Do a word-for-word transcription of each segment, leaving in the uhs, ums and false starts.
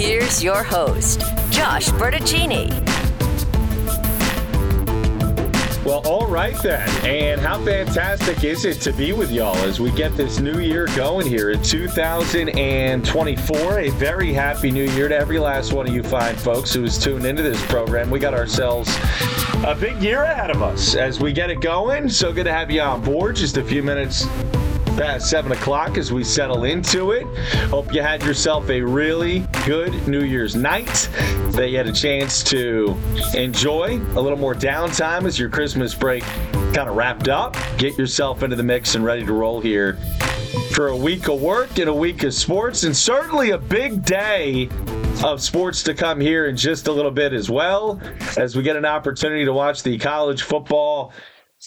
Here's your host, Josh Bertaccini. Well, all right then. And how fantastic is it to be with y'all as we get this new year going here in two thousand twenty-four. A very happy new year to every last one of you fine folks who is tuned into this program. We got ourselves a big year ahead of us as we get it going. So good to have you on board. Just a few minutes past seven o'clock as we settle into it. Hope you had yourself a really good New Year's night, that you had a chance to enjoy a little more downtime as your Christmas break kind of wrapped up. Get yourself into the mix and ready to roll here for a week of work and a week of sports, and certainly a big day of sports to come here in just a little bit as well, as we get an opportunity to watch the college football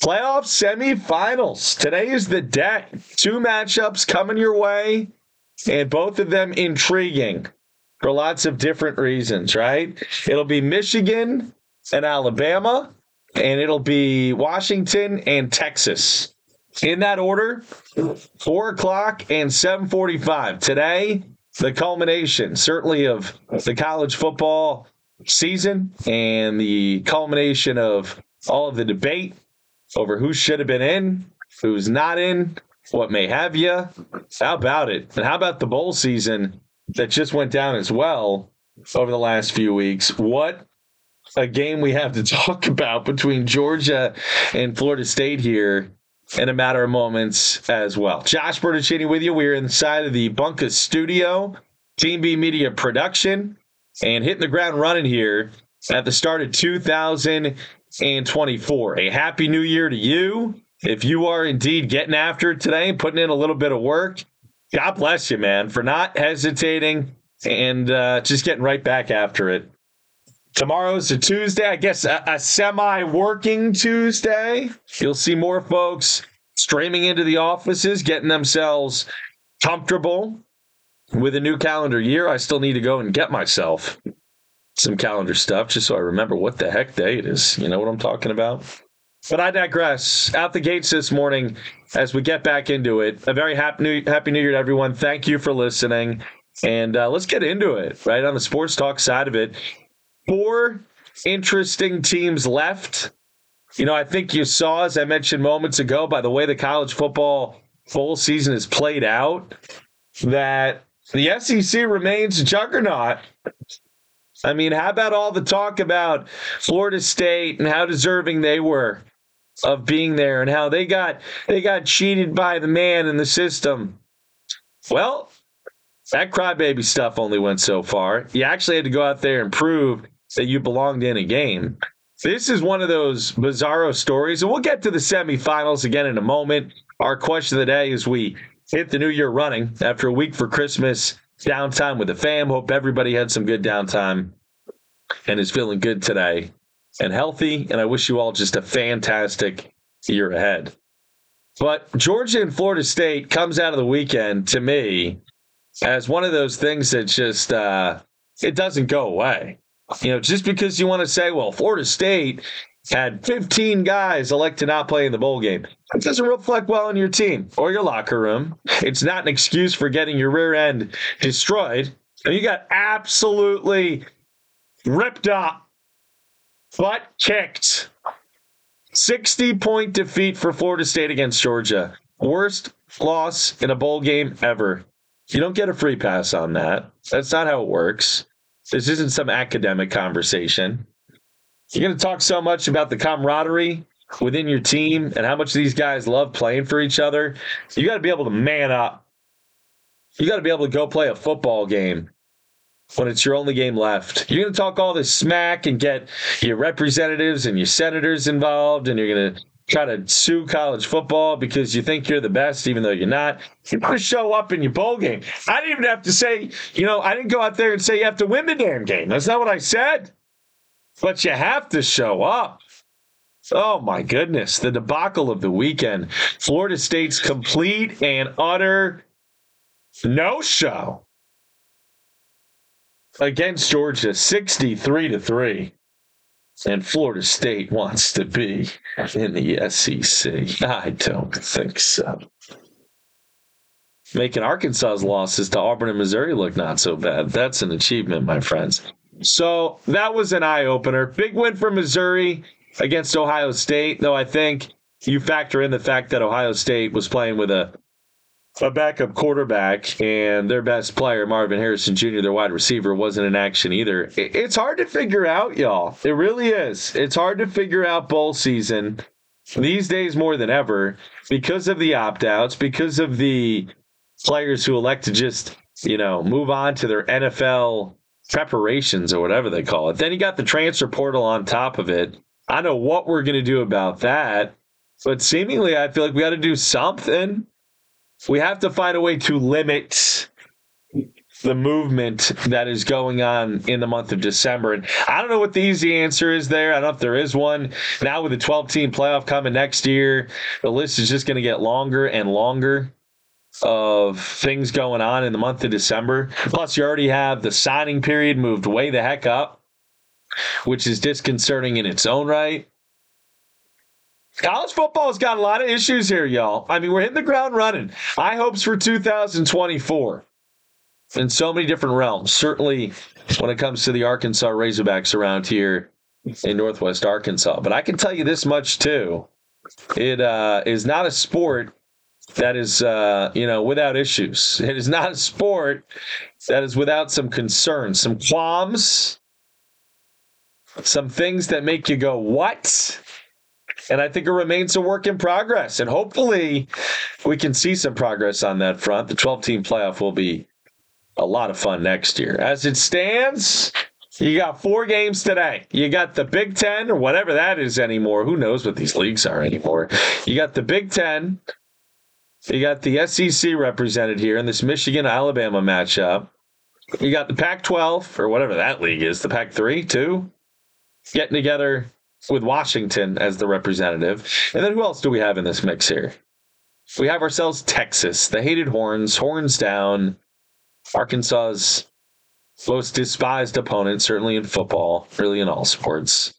playoff semifinals. Today is the day. Two matchups coming your way, and both of them intriguing for lots of different reasons, right? It'll be Michigan and Alabama, and it'll be Washington and Texas. In that order, four o'clock and seven forty-five. Today, the culmination, certainly, of the college football season and the culmination of all of the debate over who should have been in, who's not in, what may have you. How about it? And how about the bowl season that just went down as well over the last few weeks? What a game we have to talk about between Georgia and Florida State here in a matter of moments as well. Josh Bertaccini with you. We're inside of the Bunker Studio, Team B Media Production, and hitting the ground running here at the start of two thousand twenty-four. A happy new year to you. If you are indeed getting after it today, putting in a little bit of work, God bless you, man, for not hesitating and uh, just getting right back after it. Tomorrow's a Tuesday, I guess a, a semi-working Tuesday. You'll see more folks streaming into the offices, getting themselves comfortable with a new calendar year. I still need to go and get myself some calendar stuff just so I remember what the heck day it is. You know what I'm talking about? But I digress. Out the gates this morning as we get back into it. A very happy new, happy new year to everyone. Thank you for listening. And uh, let's get into it, right, on the sports talk side of it. Four interesting teams left. You know, I think you saw, as I mentioned moments ago, by the way the college football bowl season has played out, that the S E C remains a juggernaut. I mean, how about all the talk about Florida State and how deserving they were of being there and how they got they got cheated by the man in the system? Well, that crybaby stuff only went so far. You actually had to go out there and prove that you belonged in a game. This is one of those bizarro stories, and we'll get to the semifinals again in a moment. Our question of the day as we hit the new year running after a week for Christmas downtime with the fam. Hope everybody had some good downtime and is feeling good today and healthy. And I wish you all just a fantastic year ahead. But Georgia and Florida State comes out of the weekend to me as one of those things that just, uh, it doesn't go away. You know, just because you want to say, well, Florida State had fifteen guys elect to not play in the bowl game. It doesn't reflect well on your team or your locker room. It's not an excuse for getting your rear end destroyed. And you got absolutely ripped up, butt kicked. sixty-point defeat for Florida State against Georgia. Worst loss in a bowl game ever. You don't get a free pass on that. That's not how it works. This isn't some academic conversation. You're going to talk so much about the camaraderie within your team and how much these guys love playing for each other. You got to be able to man up. You got to be able to go play a football game when it's your only game left. You're going to talk all this smack and get your representatives and your senators involved, and you're going to try to sue college football because you think you're the best, even though you're not. You're going to show up in your bowl game. I didn't even have to say, you know, I didn't go out there and say you have to win the damn game. That's not what I said. But you have to show up. Oh, my goodness. The debacle of the weekend. Florida State's complete and utter no-show against Georgia, sixty-three to three. And Florida State wants to be in the S E C. I don't think so. making Arkansas's losses to Auburn and Missouri look not so bad. That's an achievement, my friends. So that was an eye-opener. Big win for Missouri against Ohio State, though I think you factor in the fact that Ohio State was playing with a a backup quarterback, and their best player, Marvin Harrison Junior, their wide receiver, wasn't in action either. It's hard to figure out, y'all. It really is. It's hard to figure out bowl season these days more than ever because of the opt-outs, because of the players who elect to just, you know, move on to their N F L preparations or whatever they call it. Then you got the transfer portal on top of it. I don't know what we're going to do about that, but seemingly I feel like we got to do something. We have to find a way to limit the movement that is going on in the month of December. And I don't know what the easy answer is there. I don't know if there is one. Now with the twelve-team playoff coming next year, the list is just going to get longer and longer of things going on in the month of December. Plus, you already have the signing period moved way the heck up, which is disconcerting in its own right. College football's got a lot of issues here, y'all. I mean, we're hitting the ground running. High hopes for two thousand twenty-four in so many different realms. Certainly when it comes to the Arkansas Razorbacks around here in Northwest Arkansas. But I can tell you this much, too. It uh, is not a sport that is, uh, you know, without issues. It is not a sport that is without some concerns, some qualms, some things that make you go, what? And I think it remains a work in progress. And hopefully we can see some progress on that front. The twelve-team playoff will be a lot of fun next year. As it stands, you got four games today. You got the Big Ten, or whatever that is anymore. Who knows what these leagues are anymore. You got the Big Ten. You got the S E C represented here in this Michigan-Alabama matchup. You got the Pac twelve, or whatever that league is, the Pac three, two, getting together with Washington as the representative. And then who else do we have in this mix here? We have ourselves Texas, the hated horns, horns down, Arkansas's most despised opponent, certainly in football, really in all sports,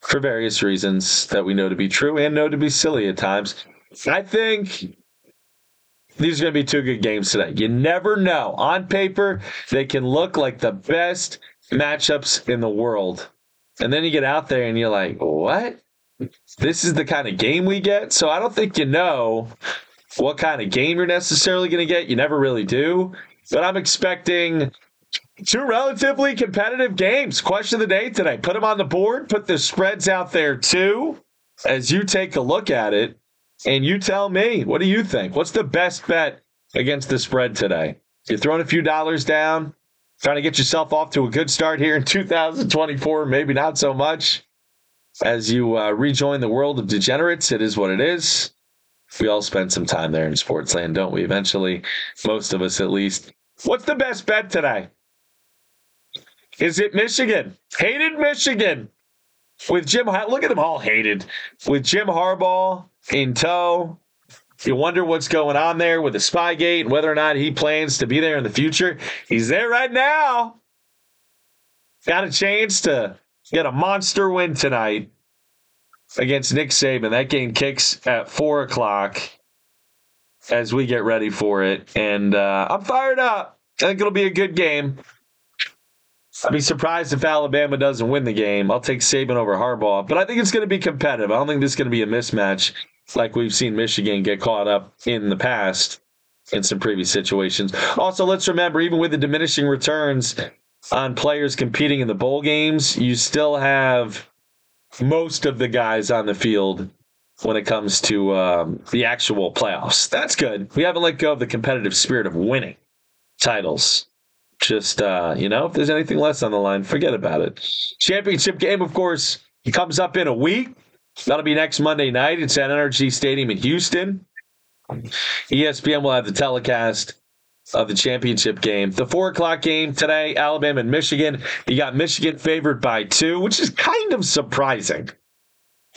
for various reasons that we know to be true and know to be silly at times. I think these are going to be two good games today. You never know. On paper, they can look like the best matchups in the world. And then you get out there and you're like, what? This is the kind of game we get? So I don't think you know what kind of game you're necessarily going to get. You never really do. But I'm expecting two relatively competitive games. Question of the day today. Put them on the board. Put the spreads out there too as you take a look at it. And you tell me, what do you think? What's the best bet against the spread today? You're throwing a few dollars down. Trying to get yourself off to a good start here in two thousand twenty-four, maybe not so much. As you uh, rejoin the world of degenerates, it is what it is. We all spend some time there in Sportsland, don't we? Eventually, most of us at least. What's the best bet today? Is it Michigan? Hated Michigan. With Jim, look at them all hated. With Jim Harbaugh in tow. You wonder what's going on there with the Spygate and whether or not he plans to be there in the future. He's there right now. Got a chance to get a monster win tonight against Nick Saban. That game kicks at four o'clock as we get ready for it. And uh, I'm fired up. I think it'll be a good game. I'd be surprised if Alabama doesn't win the game. I'll take Saban over Harbaugh. But I think it's going to be competitive. I don't think this is going to be a mismatch like we've seen Michigan get caught up in the past in some previous situations. Also, let's remember, even with the diminishing returns on players competing in the bowl games, you still have most of the guys on the field when it comes to um, the actual playoffs. That's good. We haven't let go of the competitive spirit of winning titles. Just, uh, you know, if there's anything less on the line, forget about it. Championship game, of course, comes up in a week. That'll be next Monday night. It's at N R G Stadium in Houston. E S P N will have the telecast of the championship game. The four o'clock game today, Alabama and Michigan. You got Michigan favored by two, which is kind of surprising.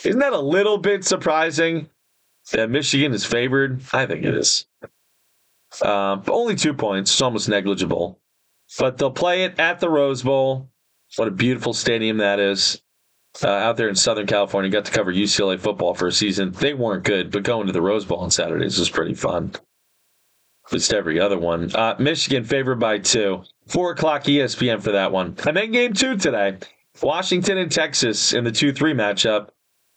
Isn't that a little bit surprising that Michigan is favored? I think it is. Uh, but only two points. It's almost negligible. But they'll play it at the Rose Bowl. What a beautiful stadium that is. Uh, out there in Southern California, got to cover U C L A football for a season. They weren't good, but going to the Rose Bowl on Saturdays was pretty fun. just every other one. Uh, Michigan favored by two. four o'clock E S P N for that one. And then game two today, Washington and Texas in the two three matchup.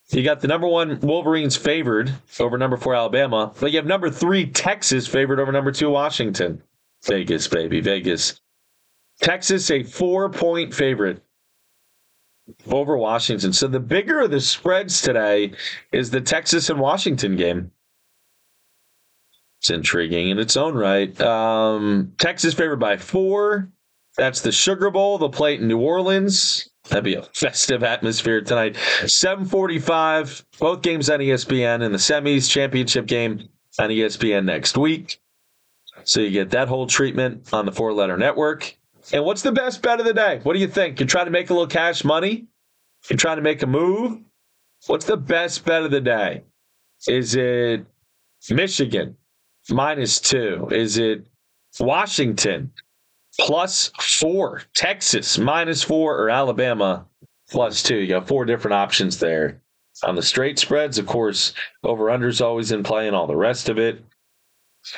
You got the number one Wolverines favored over number four Alabama, but you have number three Texas favored over number two Washington. Vegas, baby, Vegas. Texas a four-point favorite over Washington. So the bigger of the spreads today is the Texas and Washington game. It's intriguing in its own right. Um, Texas favored by four. That's the Sugar Bowl. They'll play it in New Orleans. That'd be a festive atmosphere tonight. seven forty-five, both games on E S P N, and the semis championship game on E S P N next week. So you get that whole treatment on the four-letter network. And what's the best bet of the day? What do you think? You're trying to make a little cash money? You're trying to make a move? What's the best bet of the day? Is it Michigan minus two? Is it Washington plus four, Texas minus four, or Alabama plus two? You got four different options there. On the straight spreads, of course, over-under's always in play and all the rest of it.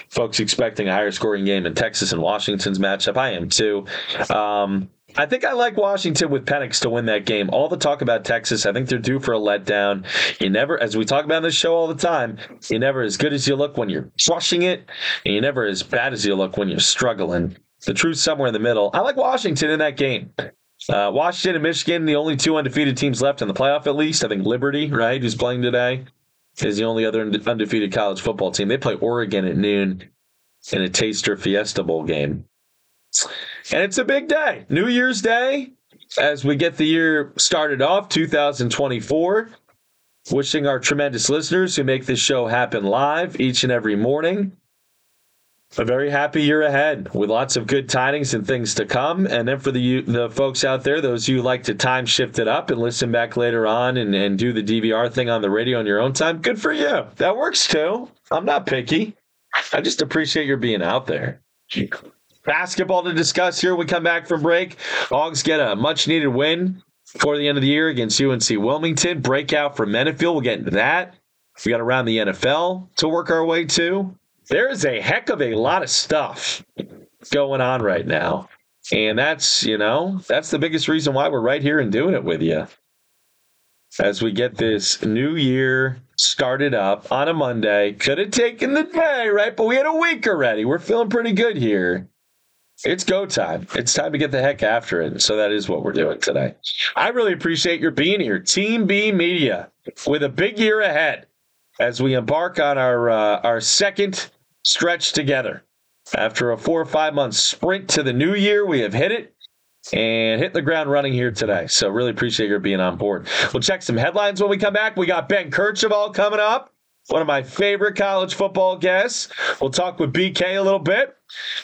Folks expecting a higher scoring game in Texas and Washington's matchup. I am too. Um, I think I like Washington with Penix to win that game. All the talk about Texas, I think they're due for a letdown. You never, as we talk about on this show all the time, you're never as good as you look when you're crushing it, and you're never as bad as you look when you're struggling. The truth's somewhere in the middle. I like Washington in that game. Uh, Washington and Michigan, the only two undefeated teams left in the playoff, at least. I think Liberty, right, who's playing today, is the only other undefeated college football team. They play Oregon at noon in a taster Fiesta Bowl game. And it's a big day. New Year's Day, as we get the year started off, two thousand twenty-four. Wishing our tremendous listeners who make this show happen live each and every morning a very happy year ahead with lots of good tidings and things to come. And then for the the folks out there, those who like to time shift it up and listen back later on and, and do the D V R thing on the radio on your own time, good for you. That works too. I'm not picky. I just appreciate your being out there. Basketball to discuss here. We come back from break. Hogs get a much-needed win before the end of the year against U N C Wilmington. Breakout from Menifield. We'll get into that. We got around the N F L to work our way to. There is a heck of a lot of stuff going on right now. And that's, you know, that's the biggest reason why we're right here and doing it with you. As we get this new year started up on a Monday. Could have taken the day, right? But we had a week already. We're feeling pretty good here. It's go time. It's time to get the heck after it. So that is what we're doing today. I really appreciate your being here. Team B Media with a big year ahead as we embark on our uh, our second stretch together. After a four or five month sprint to the new year, we have hit it and hit the ground running here today. So really appreciate your being on board. We'll check some headlines when we come back. We got Ben Kercheval coming up, one of my favorite college football guests. We'll talk with B K a little bit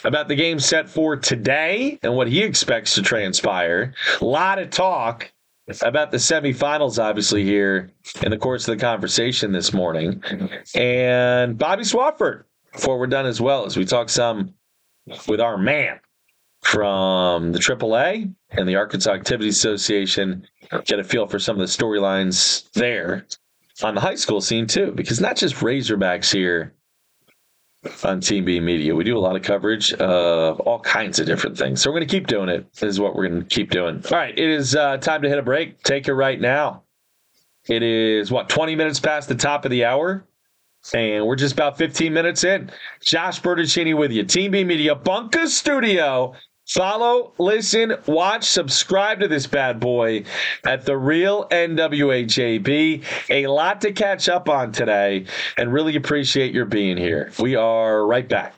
about the game set for today and what he expects to transpire. A lot of talk about the semifinals, obviously, here in the course of the conversation this morning. And Bobby Swafford, before we're done as well, as we talk some with our man from the triple A and the Arkansas Activities Association, get a feel for some of the storylines there on the high school scene, too, because not just Razorbacks here on Team B Media. We do a lot of coverage of all kinds of different things. So we're going to keep doing it, is what we're going to keep doing. All right, it is uh, time to hit a break. Take it right now. It is, what, twenty minutes past the top of the hour? And we're just about fifteen minutes in. Josh Bertaccini with you. Team B Media, Bunker Studio. Follow, listen, watch, subscribe to this bad boy at The Real N W A J B. A lot to catch up on today, and really appreciate your being here. We are right back.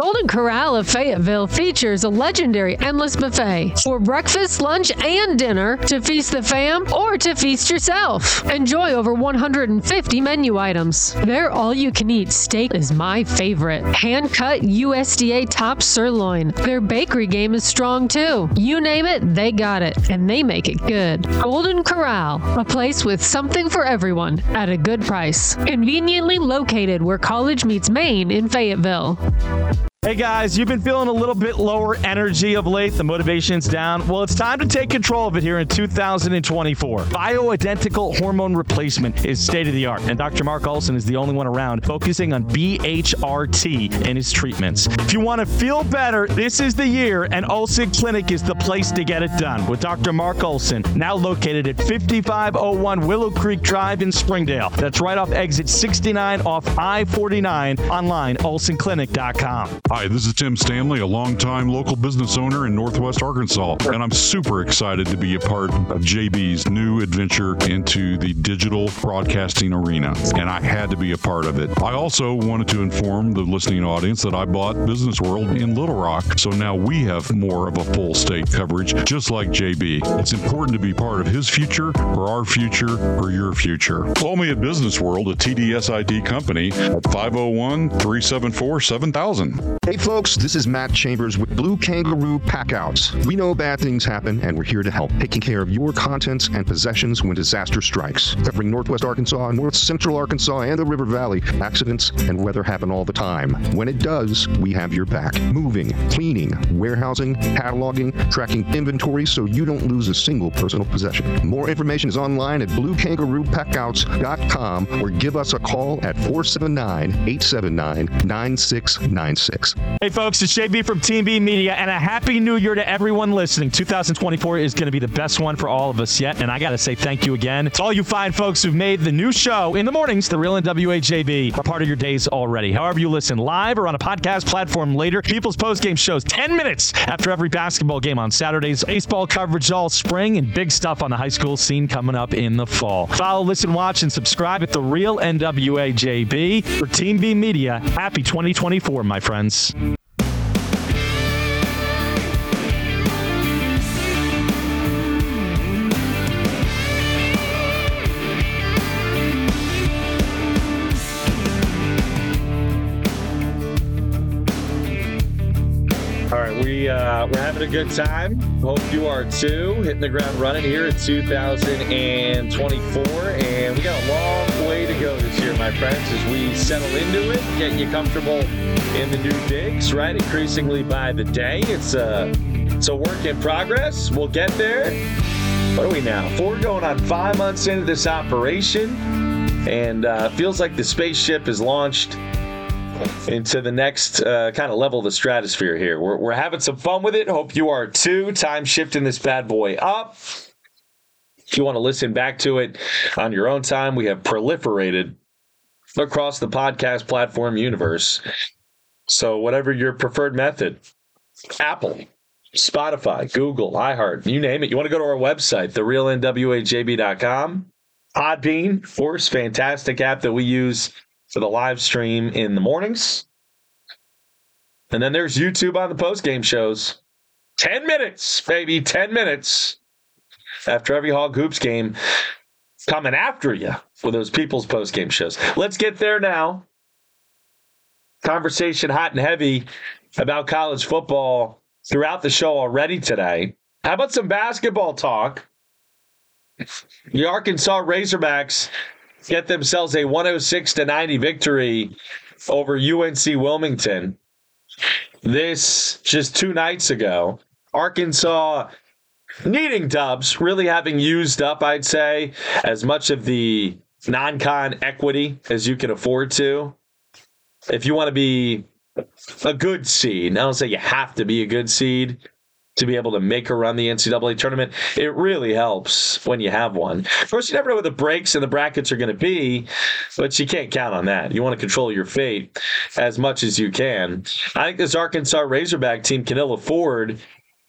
Golden Corral of Fayetteville features a legendary endless buffet for breakfast, lunch, and dinner to feast the fam or to feast yourself. Enjoy over one hundred fifty menu items. Their all-you-can-eat steak is my favorite. Hand-cut U S D A top sirloin. Their bakery game is strong, too. You name it, they got it, and they make it good. Golden Corral, a place with something for everyone at a good price. Conveniently located where college meets Maine in Fayetteville. Hey guys, you've been feeling a little bit lower energy of late. The motivation's down. Well, it's time to take control of it here in two thousand twenty-four. Bioidentical hormone replacement is state of the art, and Doctor Mark Olson is the only one around focusing on B H R T and his treatments. If you want to feel better, this is the year, and Olson Clinic is the place to get it done with Doctor Mark Olson, now located at fifty-five oh one Willow Creek Drive in Springdale. That's right off exit sixty-nine off I forty-nine, online, olson clinic dot com. Hi, this is Tim Stanley, a longtime local business owner in Northwest Arkansas, and I'm super excited to be a part of J B's new adventure into the digital broadcasting arena, and I had to be a part of it. I also wanted to inform the listening audience that I bought Business World in Little Rock, so now we have more of a full state coverage, just like J B. It's important to be part of his future, or our future, or your future. Call me at Business World, a T D S I D company, at five oh one, three seven four, seven thousand. Hey folks, this is Matt Chambers with Blue Kangaroo Packouts. We know bad things happen, and we're here to help, taking care of your contents and possessions when disaster strikes. Covering Northwest Arkansas, North Central Arkansas, and the River Valley, accidents and weather happen all the time. When it does, we have your back. Moving, cleaning, warehousing, cataloging, tracking inventory so you don't lose a single personal possession. More information is online at blue kangaroo packouts dot com or give us a call at four seven nine, eight seven nine, nine six nine six. Hey folks, it's J B from Team B Media, and a happy new year to everyone listening. two thousand twenty-four is going to be the best one for all of us yet, and I got to say thank you again to all you fine folks who've made the new show in the mornings, The Real N W A J B, a part of your days already. However you listen, live or on a podcast platform later, People's Postgame shows ten minutes after every basketball game on Saturdays, baseball coverage all spring, and big stuff on the high school scene coming up in the fall. Follow, listen, watch, and subscribe at The Real N W A J B. For Team B Media, happy twenty twenty-four, my friends. All right, we, uh, we're having a good time. Hope you are too. Hitting the ground running here in two thousand twenty-four, and we got a long way to go this year, my friends, as we settle into it, get you comfortable in the new digs, right? Increasingly by the day. It's a, it's a work in progress. We'll get there. What are we now? Four going on five months into this operation, and uh, feels like the spaceship is launched into the next uh, kind of level of the stratosphere here. We're, we're having some fun with it. Hope you are too. Time shifting this bad boy up. If you want to listen back to it on your own time, we have proliferated across the podcast platform universe. So whatever your preferred method, Apple, Spotify, Google, iHeart, you name it. You want to go to our website, the real N W A J B dot com. Podbean, of course, fantastic app that we use for the live stream in the mornings. And then there's YouTube on the post-game shows. Ten minutes, baby, ten minutes after every Hog Hoops game, coming after you with those People's Post-game shows. Let's get there now. Conversation hot and heavy about college football throughout the show already today. How about some basketball talk? The Arkansas Razorbacks get themselves a one oh six to ninety victory over U N C Wilmington. This just two nights ago. Arkansas needing dubs, really having used up, I'd say, as much of the non-con equity as you can afford to. If you want to be a good seed, I don't say you have to be a good seed to be able to make or run the N C double A tournament. It really helps when you have one. Of course, you never know what the breaks and the brackets are going to be, but you can't count on that. You want to control your fate as much as you can. I think this Arkansas Razorback team can ill afford,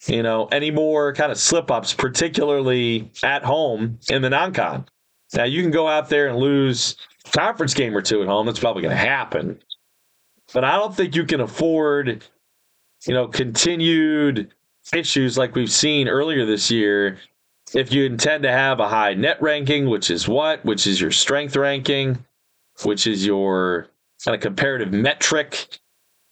you know, any more kind of slip-ups, particularly at home in the non-con. Now, you can go out there and lose a conference game or two at home. That's probably going to happen. But I don't think you can afford, you know, continued issues like we've seen earlier this year if you intend to have a high net ranking, which is what? Which is your strength ranking, which is your kind of comparative metric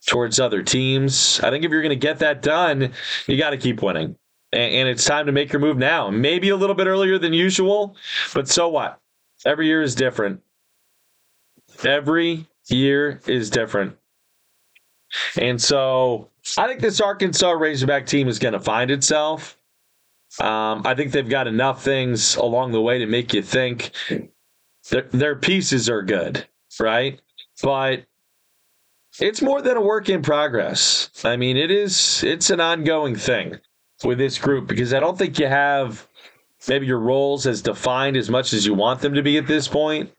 towards other teams. I think if you're going to get that done, you got to keep winning. And, and it's time to make your move now. Maybe a little bit earlier than usual, but so what? Every year is different. Every year is different. And so I think this Arkansas Razorback team is going to find itself. Um, I think they've got enough things along the way to make you think their, their pieces are good, right? But it's more than a work in progress. I mean, it is, it's an ongoing thing with this group, because I don't think you have maybe your roles as defined as much as you want them to be at this point.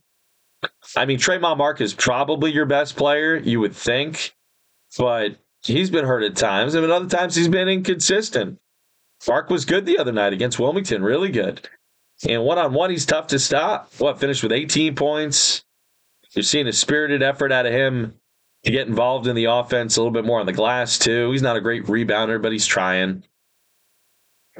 I mean, Tramon Mark is probably your best player, you would think, but he's been hurt at times, and at other times he's been inconsistent. Mark was good the other night against Wilmington, really good. And one-on-one, he's tough to stop. What, finished with eighteen points? You're seeing a spirited effort out of him to get involved in the offense a little bit more on the glass, too. He's not a great rebounder, but he's trying.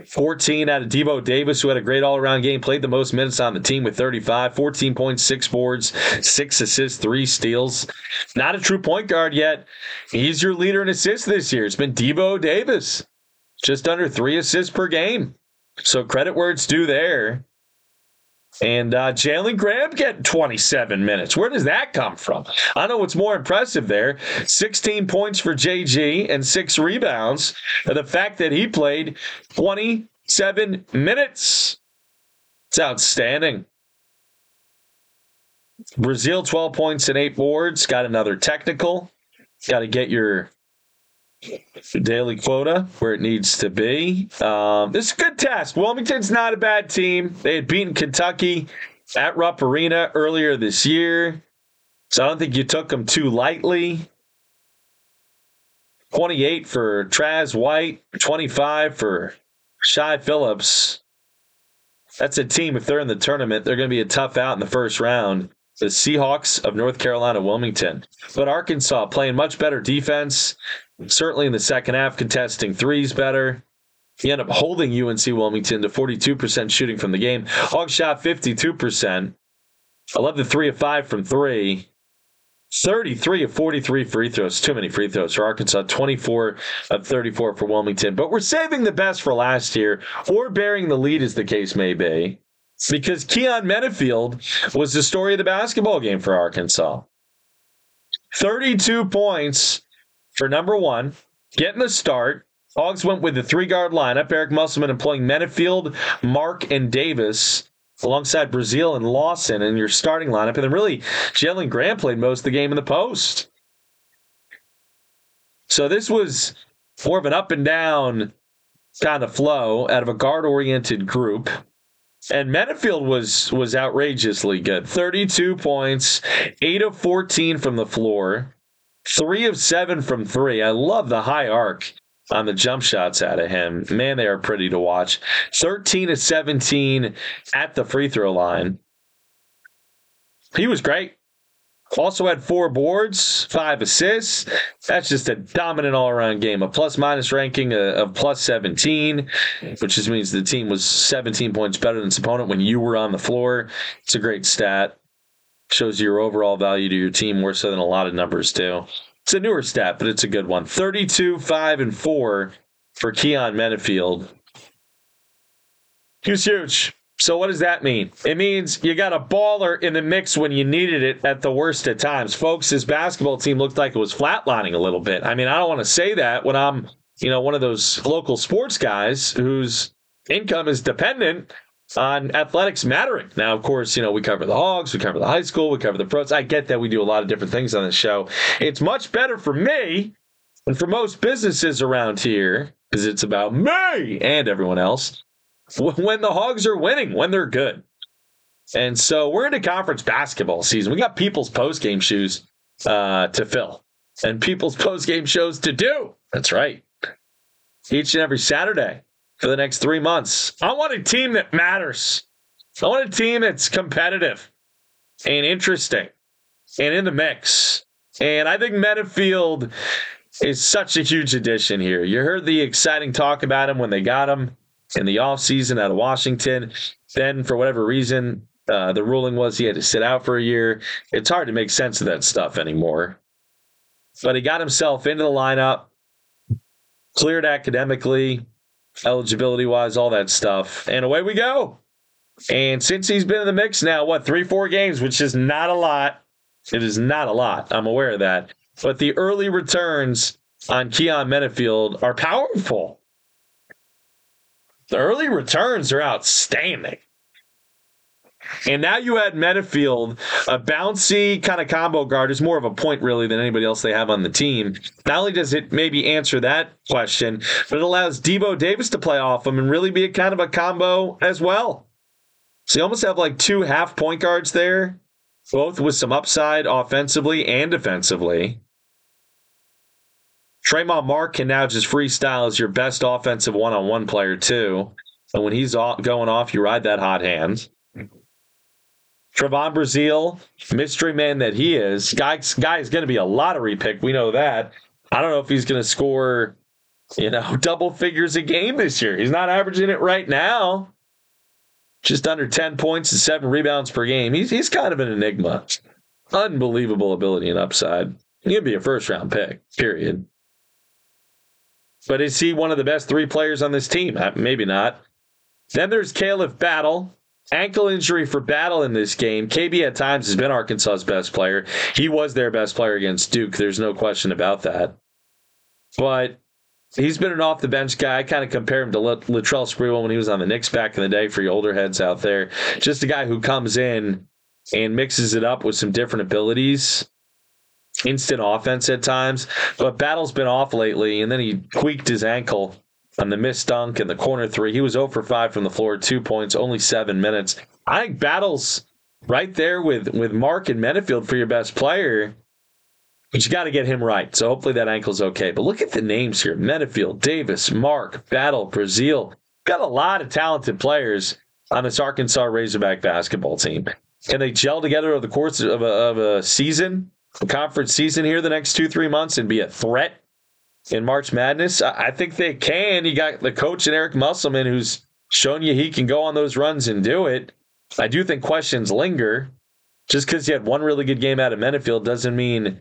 fourteen out of Devo Davis, who had a great all-around game, played the most minutes on the team with thirty-five, fourteen points, six boards, six assists, three steals. Not a true point guard yet. He's your leader in assists this year. It's been Devo Davis, just under three assists per game. So credit where it's due there. And uh, Jalen Graham getting twenty-seven minutes. Where does that come from? I know what's more impressive there. sixteen points for J G and six rebounds. And the fact that he played twenty-seven minutes. It's outstanding. Brazile, twelve points and eight boards. Got another technical. Got to get your daily quota where it needs to be. Um, this is a good test. Wilmington's not a bad team. They had beaten Kentucky at Rupp Arena earlier this year, so I don't think you took them too lightly. twenty-eight for Traz White, twenty-five for Shai Phillips. That's a team, if they're in the tournament, they're going to be a tough out in the first round. The Seahawks of North Carolina, Wilmington. But Arkansas playing much better defense, certainly in the second half, contesting threes better. You end up holding U N C Wilmington to forty-two percent shooting from the game. Hog shot fifty-two percent. I love the three of five from three. thirty-three of forty-three free throws. Too many free throws for Arkansas. twenty-four of thirty-four for Wilmington. But we're saving the best for last year, or bearing the lead, as the case may be, because Keon Menifield was the story of the basketball game for Arkansas. thirty-two points for number one, getting the start. Hogs went with the three-guard lineup. Eric Musselman employing Menifield, Mark, and Davis alongside Brazile and Lawson in your starting lineup. And then really, Jalen Graham played most of the game in the post. So this was more of an up-and-down kind of flow out of a guard-oriented group. And Menifield was was outrageously good. thirty-two points, eight of fourteen from the floor, three of seven from three. I love the high arc on the jump shots out of him. Man, they are pretty to watch. thirteen of seventeen at the free throw line. He was great. Also had four boards, five assists. That's just a dominant all-around game. A plus-minus ranking of plus seventeen, which just means the team was seventeen points better than its opponent when you were on the floor. It's a great stat. Shows your overall value to your team more so than a lot of numbers do. It's a newer stat, but it's a good one. thirty-two, five, and four for Keon Menifield. He was huge. So what does that mean? It means you got a baller in the mix when you needed it at the worst of times. Folks, this basketball team looked like it was flatlining a little bit. I mean, I don't want to say that when I'm, you know, one of those local sports guys whose income is dependent on athletics mattering. Now, of course, you know, we cover the Hogs, we cover the high school, we cover the pros. I get that we do a lot of different things on this show. It's much better for me and for most businesses around here, because it's about me and everyone else, when the Hogs are winning, when they're good. And so we're into conference basketball season. We got people's post-game shoes uh, to fill and people's post-game shows to do. That's right. Each and every Saturday for the next three months. I want a team that matters. I want a team that's competitive and interesting and in the mix. And I think Menifield is such a huge addition here. You heard the exciting talk about him when they got him in the offseason out of Washington. Then, for whatever reason, uh, the ruling was he had to sit out for a year. It's hard to make sense of that stuff anymore. But he got himself into the lineup, cleared academically, eligibility-wise, all that stuff. And away we go. And since he's been in the mix now, what, three, four games, which is not a lot. It is not a lot. I'm aware of that. but the early returns on Keon Menifield are powerful. The early returns are outstanding. And now you add Menifield, a bouncy kind of combo guard, who's more of a point really than anybody else they have on the team. Not only does it maybe answer that question, but it allows Devo Davis to play off him and really be a kind of a combo as well. So you almost have like two half point guards there, both with some upside offensively and defensively. Tramon Mark can now just freestyle as your best offensive one-on-one player too. And when he's going off, you ride that hot hand. Trevon Brazile, mystery man that he is, guy, guy is going to be a lottery pick. We know that. I don't know if he's going to score, you know, double figures a game this year. He's not averaging it right now. Just under ten points and seven rebounds per game. He's he's kind of an enigma. Unbelievable ability and upside. He'll be a first-round pick, period. But is he one of the best three players on this team? Maybe not. Then there's Caleb Battle. Ankle injury for Battle in this game. K B at times has been Arkansas's best player. He was their best player against Duke. There's no question about that. But he's been an off-the-bench guy. I kind of compare him to Lat- Latrell Sprewell when he was on the Knicks back in the day for your older heads out there. Just a guy who comes in and mixes it up with some different abilities. Instant offense at times. But Battle's been off lately, and then he tweaked his ankle on the missed dunk and the corner three. He was zero for five from the floor, two points, only seven minutes. I think Battle's right there with, with Mark and Menifield for your best player, but you got to get him right. So hopefully that ankle's okay. But look at the names here. Menifield, Davis, Mark, Battle, Brazile. Got a lot of talented players on this Arkansas Razorback basketball team. Can they gel together over the course of a, of a season, a conference season here the next two, three months and be a threat in March Madness? I think they can. You got the coach and Eric Musselman, who's shown you he can go on those runs and do it. I do think questions linger. Just because you had one really good game out of Menifield doesn't mean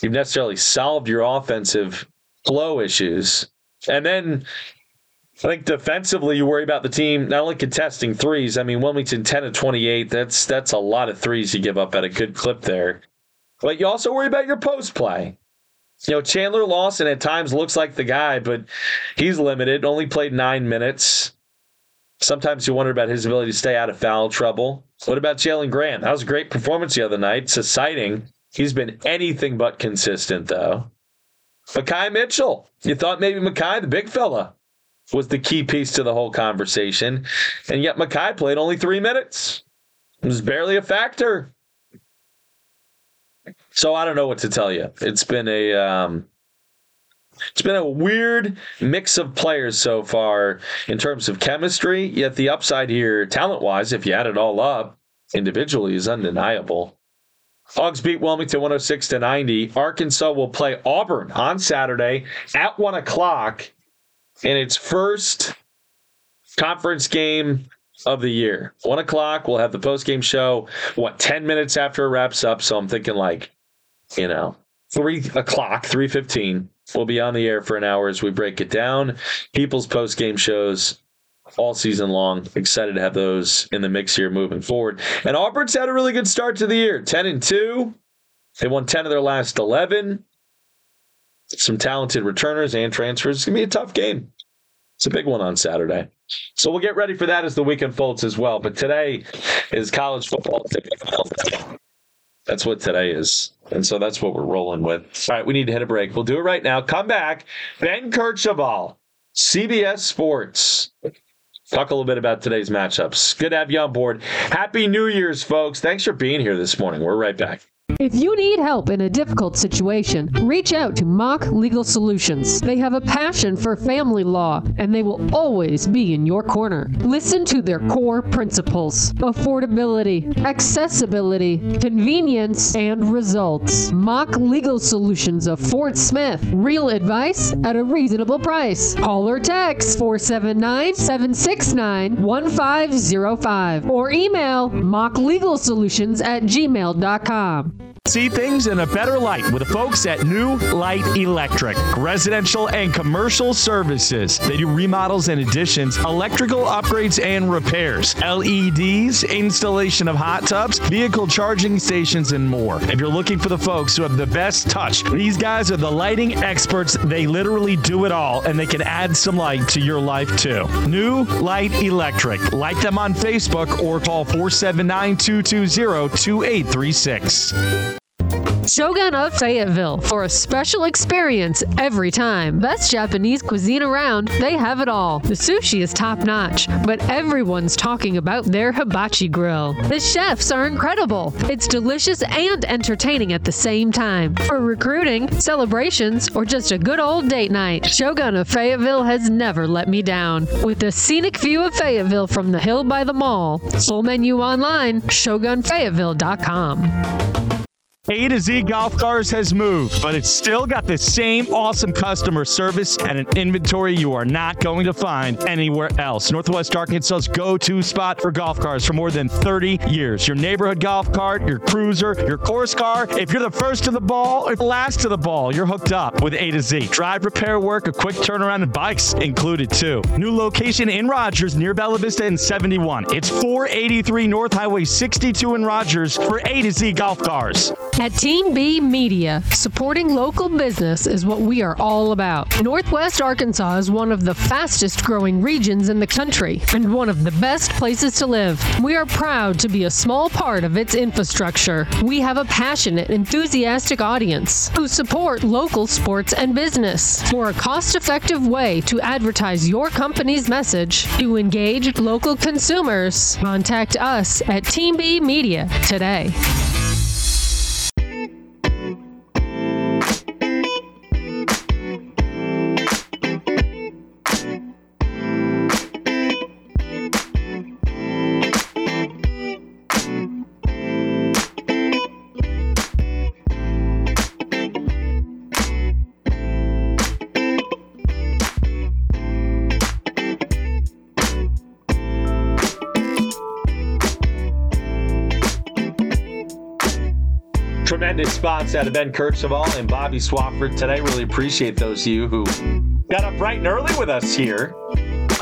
you've necessarily solved your offensive flow issues. And then I think defensively, you worry about the team not only contesting threes. I mean, Wilmington ten of twenty-eight. That's that's a lot of threes you give up at a good clip there. But you also worry about your post play. You know, Chandler Lawson at times looks like the guy, but he's limited, only played nine minutes. Sometimes you wonder about his ability to stay out of foul trouble. What about Jalen Graham? That was a great performance the other night. It's exciting. He's been anything but consistent, though. Mekhi Mitchell. You thought maybe Mekhi, the big fella, was the key piece to the whole conversation. And yet Mekhi played only three minutes. It was barely a factor. So I don't know what to tell you. It's been a um, it's been a weird mix of players so far in terms of chemistry, yet the upside here, talent-wise, if you add it all up, individually is undeniable. Hogs beat Wilmington one oh six to ninety. Arkansas will play Auburn on Saturday at one o'clock in its first conference game of the year. One o'clock, we'll have the post-game show, what, ten minutes after it wraps up, so I'm thinking like, you know, three o'clock, three fifteen, we'll be on the air for an hour as we break it down. People's post-game shows all season long. Excited to have those in the mix here moving forward. And Auburn's had a really good start to the year, ten and two. They won ten of their last eleven. Some talented returners and transfers. It's going to be a tough game. It's a big one on Saturday. So we'll get ready for that as the week unfolds as well. But today is college football. That's what today is. And so that's what we're rolling with. All right, we need to hit a break. We'll do it right now. Come back. Ben Kercheval, C B S Sports. Talk a little bit about today's matchups. Good to have you on board. Happy New Year's, folks. Thanks for being here this morning. We're right back. If you need help in a difficult situation, reach out to Mock Legal Solutions. They have a passion for family law, and they will always be in your corner. Listen to their core principles: affordability, accessibility, convenience, and results. Mock Legal Solutions of Fort Smith. Real advice at a reasonable price. Call or text four seven nine, seven six nine, one five zero five or email mocklegalsolutions at gmail dot com. See things in a better light with the folks at New Light Electric. Residential and commercial services. They do remodels and additions, electrical upgrades and repairs, L E Ds, installation of hot tubs, vehicle charging stations, and more. If you're looking for the folks who have the best touch, these guys are the lighting experts. They literally do it all, and they can add some light to your life, too. New Light Electric. Like them on Facebook or call four seven nine, two two zero, two eight three six. Shogun of Fayetteville for a special experience every time. Best Japanese cuisine around, they have it all. The sushi is top-notch, but everyone's talking about their hibachi grill. The chefs are incredible. It's delicious and entertaining at the same time. For recruiting, celebrations, or just a good old date night, Shogun of Fayetteville has never let me down. With a scenic view of Fayetteville from the hill by the mall. Full menu online, shogun fayetteville dot com. A to Z Golf Cars has moved, but it's still got the same awesome customer service and an inventory you are not going to find anywhere else. Northwest Arkansas's go-to spot for golf cars for more than thirty years. Your neighborhood golf cart, your cruiser, your course car. If you're the first to the ball or the last to the ball, you're hooked up with A to Z. Drive repair work, a quick turnaround, and bikes included too. New location in Rogers near Bella Vista and seventy-one. It's four eighty-three North Highway sixty-two in Rogers for A to Z Golf Cars. At Team B Media, supporting local business is what we are all about. Northwest Arkansas is one of the fastest growing regions in the country and one of the best places to live. We are proud to be a small part of its infrastructure. We have a passionate, enthusiastic audience who support local sports and business. For a cost-effective way to advertise your company's message to engage local consumers, contact us at Team B Media today. Tremendous spots out of Ben Kercheval and Bobby Swafford today. Really appreciate those of you who got up bright and early with us here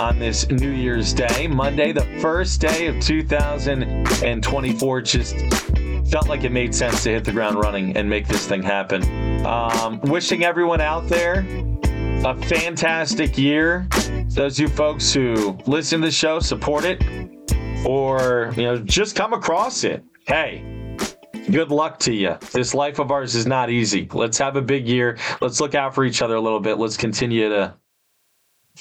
on this New Year's Day, Monday, the first day of two thousand twenty-four. Just felt like it made sense to hit the ground running and make this thing happen. Um, wishing everyone out there a fantastic year. Those of you folks who listen to the show, support it, or you know, just come across it. Hey. Good luck to you. This life of ours is not easy. Let's have a big year. Let's look out for each other a little bit. Let's continue to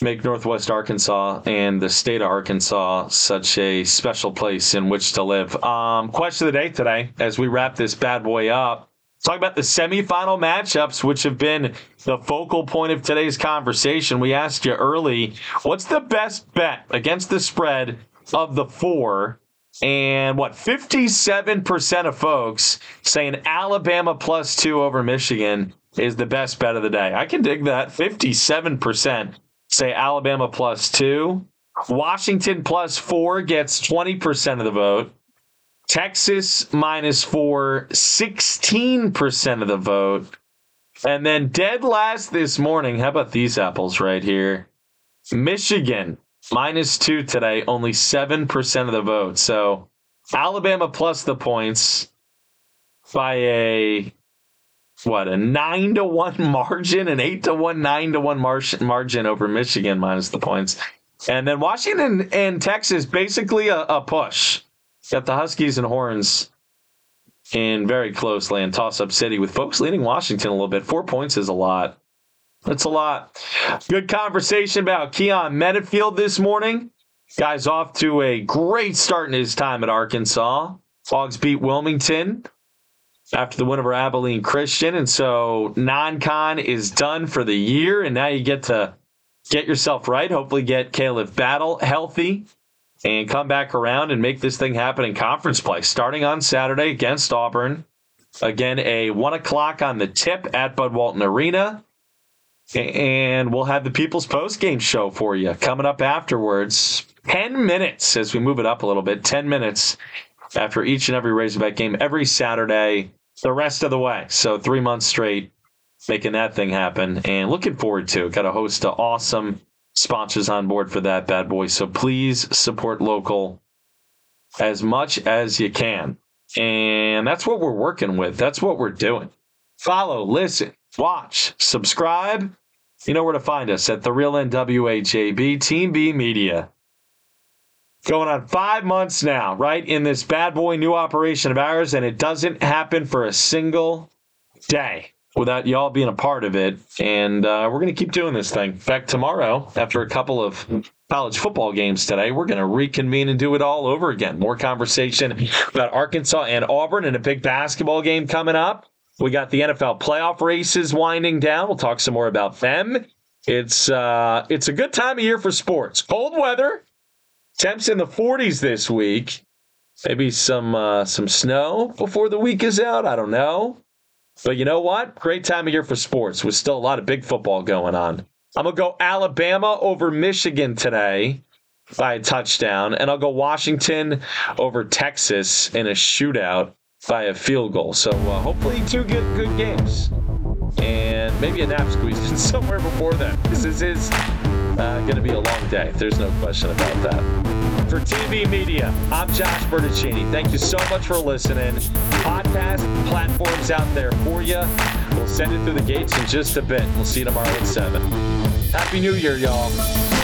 make Northwest Arkansas and the state of Arkansas such a special place in which to live. Um, question of the day today, as we wrap this bad boy up, talk about the semifinal matchups, which have been the focal point of today's conversation. We asked you early, what's the best bet against the spread of the four? And what, fifty-seven percent of folks saying Alabama plus two over Michigan is the best bet of the day. I can dig that. fifty-seven percent say Alabama plus two. Washington plus four gets twenty percent of the vote. Texas minus four, sixteen percent of the vote. And then dead last this morning, how about these apples right here? Michigan. Minus two today, only seven percent of the vote. So Alabama plus the points by a, what, a nine to one margin, an eight to one, nine to one mar- margin over Michigan minus the points. And then Washington and Texas, basically a, a push. Got the Huskies and Horns in very close land, toss-up city with folks leading Washington a little bit. Four points is a lot. That's a lot. Good conversation about Keon Menifield this morning. Guy's off to a great start in his time at Arkansas. Hogs beat Wilmington after the win over Abilene Christian. And so non-con is done for the year. And now you get to get yourself right. Hopefully get Caleb Battle healthy and come back around and make this thing happen in conference play. Starting on Saturday against Auburn. Again, a one o'clock on the tip at Bud Walton Arena. And we'll have the People's Postgame Show for you coming up afterwards. Ten minutes, as we move it up a little bit, ten minutes after each and every Razorback game every Saturday the rest of the way. So three months straight making that thing happen and looking forward to it. Got a host of awesome sponsors on board for that bad boy. So please support local as much as you can. And that's what we're working with. That's what we're doing. Follow, listen, watch, subscribe. You know where to find us at The Real N W A J B, Team B Media. Going on five months now, right, in this bad boy new operation of ours, and it doesn't happen for a single day without y'all being a part of it. And uh, we're going to keep doing this thing. In fact, tomorrow, after a couple of college football games today, we're going to reconvene and do it all over again. More conversation about Arkansas and Auburn and a big basketball game coming up. We got the N F L playoff races winding down. We'll talk some more about them. It's uh, it's a good time of year for sports. Cold weather, temps in the forties this week. Maybe some uh, some snow before the week is out. I don't know. But you know what? Great time of year for sports with still a lot of big football going on. I'm going to go Alabama over Michigan today by a touchdown, and I'll go Washington over Texas in a shootout by a field goal. So uh, hopefully two good, good games and maybe a nap squeezed in somewhere before that. This is, is uh, going to be a long day. There's no question about that. For T V Media, I'm Josh Bertaccini. Thank you so much for listening. Podcast platforms out there for you. We'll send it through the gates in just a bit. We'll see you tomorrow at seven. Happy New Year, y'all.